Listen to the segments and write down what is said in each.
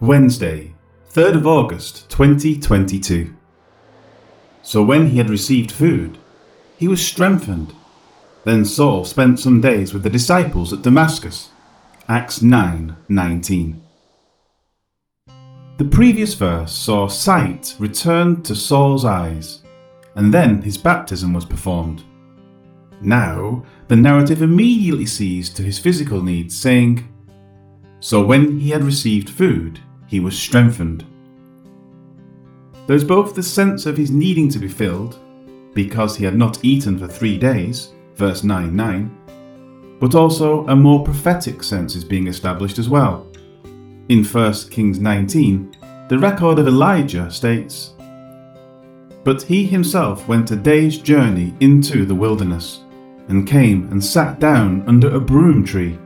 Wednesday, 3rd of August 2022. So when he had received food, he was strengthened. Then Saul spent some days with the disciples at Damascus. Acts 9:19. The previous verse saw sight returned to Saul's eyes, and then his baptism was performed. Now, the narrative immediately sees to his physical needs, saying, "So when he had received food, he was strengthened." There's both the sense of his needing to be filled, because he had not eaten for 3 days, verse 9:9, but also a more prophetic sense is being established as well. In 1 Kings 19, the record of Elijah states, "But he himself went a day's journey into the wilderness, and came and sat down under a broom tree,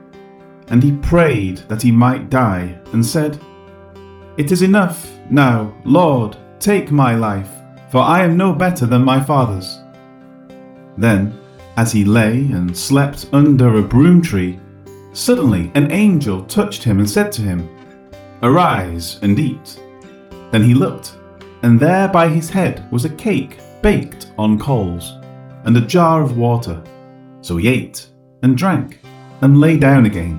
and he prayed that he might die, and said, 'It is enough now, Lord, take my life, for I am no better than my fathers.' Then, as he lay and slept under a broom tree, suddenly an angel touched him and said to him, 'Arise and eat.' Then he looked, and there by his head was a cake baked on coals, and a jar of water. So he ate and drank, and lay down again.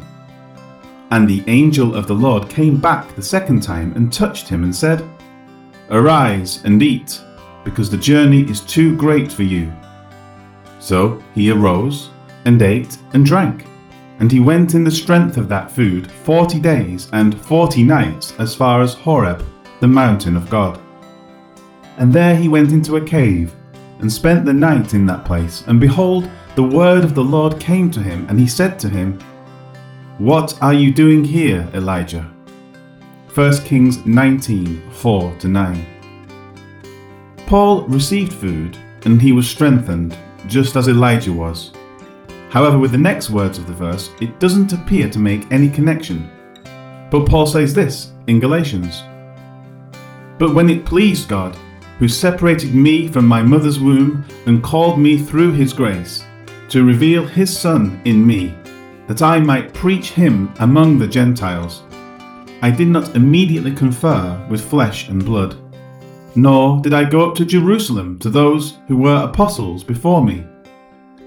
And the angel of the Lord came back the second time and touched him and said, 'Arise and eat, because the journey is too great for you.' So he arose and ate and drank, and he went in the strength of that food 40 days and 40 nights as far as Horeb, the mountain of God. And there he went into a cave, and spent the night in that place. And behold, the word of the Lord came to him, and he said to him, 'What are you doing here, Elijah?'" 1 Kings 19:4-9. Paul received food, and he was strengthened, just as Elijah was. However, with the next words of the verse, it doesn't appear to make any connection. But Paul says this in Galatians, "But when it pleased God, who separated me from my mother's womb and called me through his grace, to reveal his Son in me, that I might preach him among the Gentiles, I did not immediately confer with flesh and blood, nor did I go up to Jerusalem to those who were apostles before me,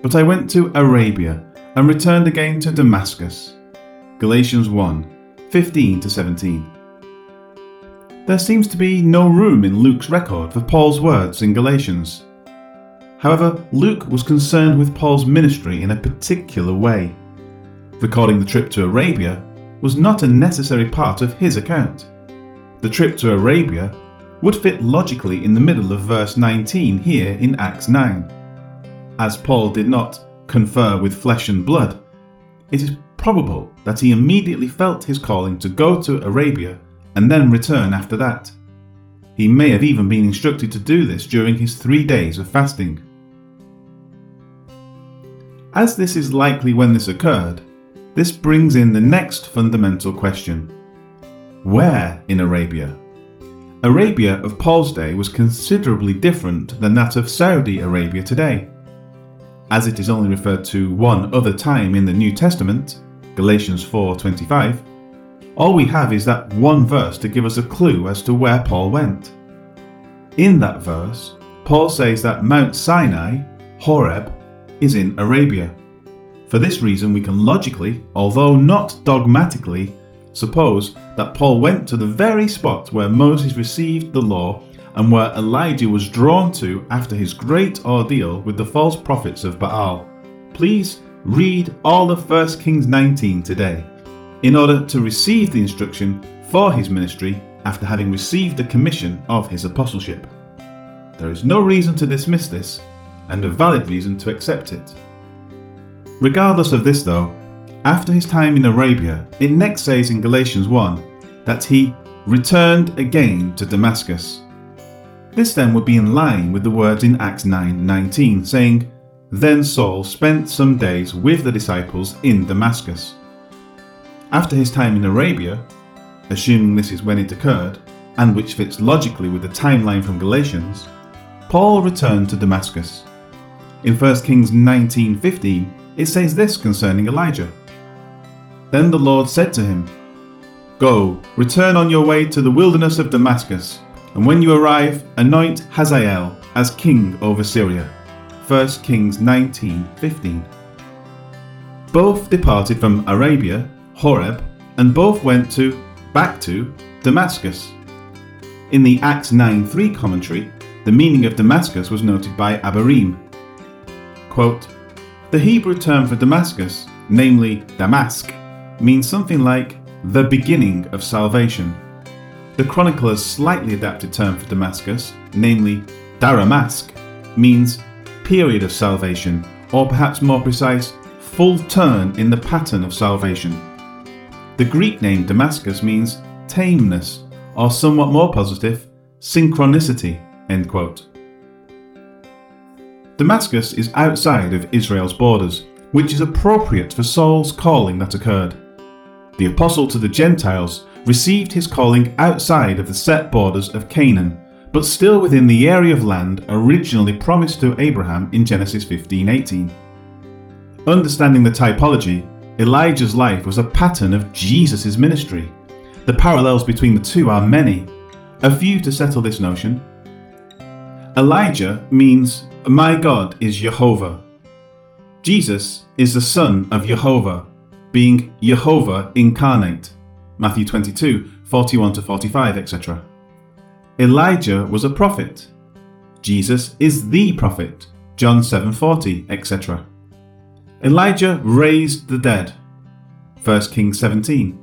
but I went to Arabia and returned again to Damascus." Galatians 1:15-17. There seems to be no room in Luke's record for Paul's words in Galatians. However, Luke was concerned with Paul's ministry in a particular way. Recording the trip to Arabia was not a necessary part of his account. The trip to Arabia would fit logically in the middle of verse 19 here in Acts 9. As Paul did not confer with flesh and blood, it is probable that he immediately felt his calling to go to Arabia and then return after that. He may have even been instructed to do this during his 3 days of fasting. As this is likely when this occurred, this brings in the next fundamental question. Where in Arabia? Arabia of Paul's day was considerably different than that of Saudi Arabia today. As it is only referred to one other time in the New Testament, Galatians 4:25, all we have is that one verse to give us a clue as to where Paul went. In that verse, Paul says that Mount Sinai, Horeb, is in Arabia. For this reason, we can logically, although not dogmatically, suppose that Paul went to the very spot where Moses received the law and where Elijah was drawn to after his great ordeal with the false prophets of Baal. Please read all of 1 Kings 19 today, in order to receive the instruction for his ministry after having received the commission of his apostleship. There is no reason to dismiss this, and a valid reason to accept it. Regardless of this though, after his time in Arabia, it next says in Galatians 1 that he returned again to Damascus. This then would be in line with the words in Acts 9:19 saying, "Then Saul spent some days with the disciples in Damascus." After his time in Arabia, assuming this is when it occurred, and which fits logically with the timeline from Galatians, Paul returned to Damascus. In 1 Kings 19:15, it says this concerning Elijah, "Then the Lord said to him, Go, return on your way to the wilderness of Damascus, and when you arrive, anoint Hazael as king over Syria. 1 Kings 19:15. Both departed from Arabia, Horeb, and both went back to Damascus. In the Acts 9:3 commentary, the meaning of Damascus was noted by Abarim. Quote, "The Hebrew term for Damascus, namely Damask, means something like the beginning of salvation. The chronicler's slightly adapted term for Damascus, namely Daramask, means period of salvation, or perhaps more precise, full turn in the pattern of salvation. The Greek name Damascus means tameness, or somewhat more positive, synchronicity." End quote. Damascus is outside of Israel's borders, which is appropriate for Saul's calling that occurred. The apostle to the Gentiles received his calling outside of the set borders of Canaan, but still within the area of land originally promised to Abraham in Genesis 15:18. Understanding the typology, Elijah's life was a pattern of Jesus' ministry. The parallels between the two are many. A few to settle this notion. Elijah means, "My God is Jehovah." Jesus is the son of Jehovah, being Jehovah incarnate. Matthew 22:41-45, etc. Elijah was a prophet. Jesus is the prophet. John 7:40, etc. Elijah raised the dead. 1 Kings 17.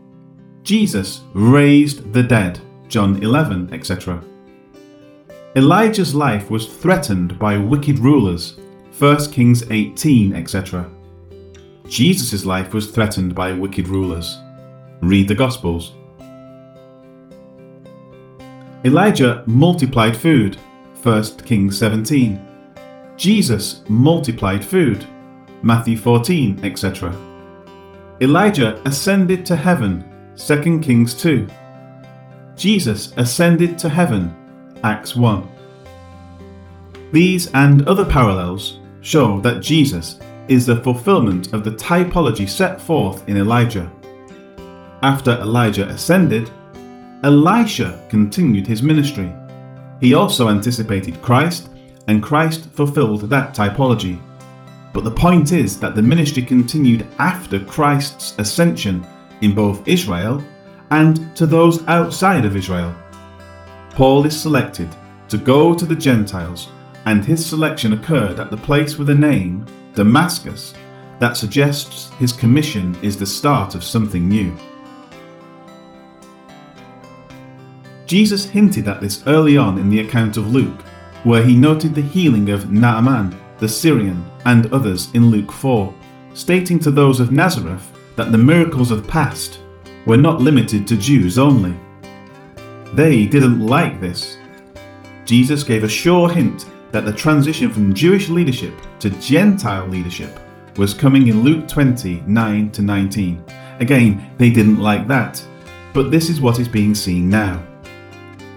Jesus raised the dead. John 11, etc. Elijah's life was threatened by wicked rulers. 1 Kings 18, etc. Jesus' life was threatened by wicked rulers. Read the Gospels. Elijah multiplied food. 1 Kings 17. Jesus multiplied food. Matthew 14, etc. Elijah ascended to heaven, 2 Kings 2. Jesus ascended to heaven, Acts 1. These and other parallels show that Jesus is the fulfillment of the typology set forth in Elijah. After Elijah ascended, Elisha continued his ministry. He also anticipated Christ, and Christ fulfilled that typology. But the point is that the ministry continued after Christ's ascension in both Israel and to those outside of Israel. Paul is selected to go to the Gentiles, and his selection occurred at the place with a name, Damascus, that suggests his commission is the start of something new. Jesus hinted at this early on in the account of Luke, where he noted the healing of Naaman, the Syrian, and others in Luke 4, stating to those of Nazareth that the miracles of the past were not limited to Jews only. They didn't like this. Jesus gave a sure hint that the transition from Jewish leadership to Gentile leadership was coming in Luke 20:9-19. Again, they didn't like that, but this is what is being seen now.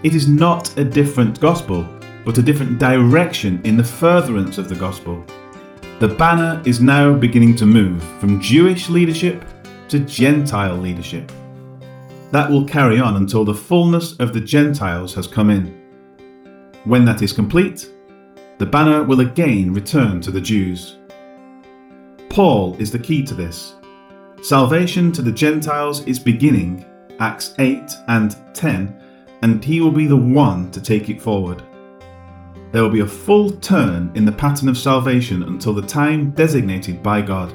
It is not a different gospel, but a different direction in the furtherance of the gospel. The banner is now beginning to move from Jewish leadership to Gentile leadership. That will carry on until the fullness of the Gentiles has come in. When that is complete, the banner will again return to the Jews. Paul is the key to this. Salvation to the Gentiles is beginning, Acts 8 and 10, and he will be the one to take it forward. There will be a full turn in the pattern of salvation until the time designated by God.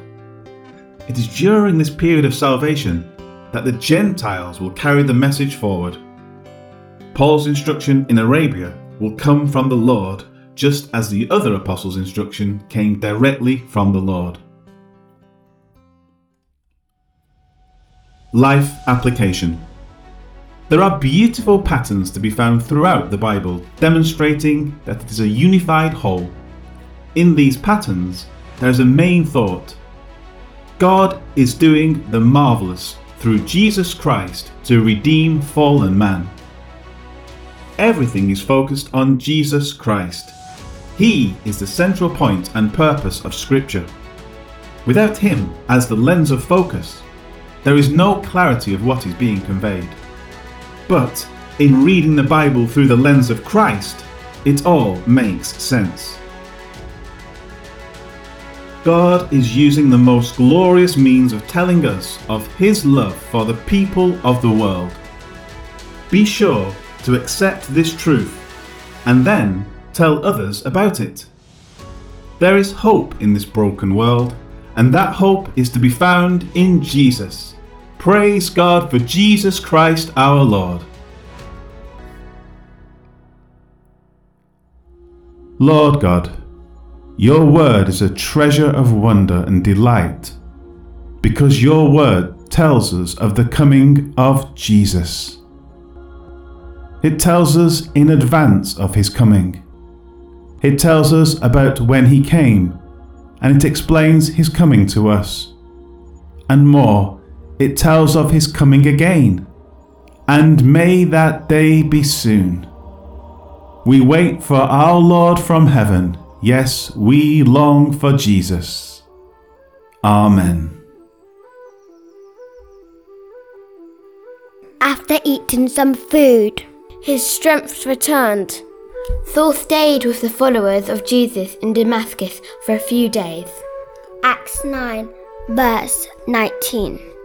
It is during this period of salvation that the Gentiles will carry the message forward. Paul's instruction in Arabia will come from the Lord, just as the other apostles' instruction came directly from the Lord. Life application. There are beautiful patterns to be found throughout the Bible, demonstrating that it is a unified whole. In these patterns, there is a main thought. God is doing the marvelous through Jesus Christ to redeem fallen man. Everything is focused on Jesus Christ. He is the central point and purpose of Scripture. Without him as the lens of focus, There is no clarity of what is being conveyed. But in reading the Bible through the lens of Christ, it all makes sense. God is using the most glorious means of telling us of His love for the people of the world. Be sure to accept this truth and then tell others about it. There is hope in this broken world, and that hope is to be found in Jesus. Praise God for Jesus Christ our Lord. Lord God, Your word is a treasure of wonder and delight, because Your word tells us of the coming of Jesus. It tells us in advance of His coming. It tells us about when He came, and it explains His coming to us. And more, it tells of His coming again, and may that day be soon. We wait for our Lord from heaven. Yes, we long for Jesus. Amen. After eating some food, his strength returned. Saul stayed with the followers of Jesus in Damascus for a few days. Acts 9, verse 19.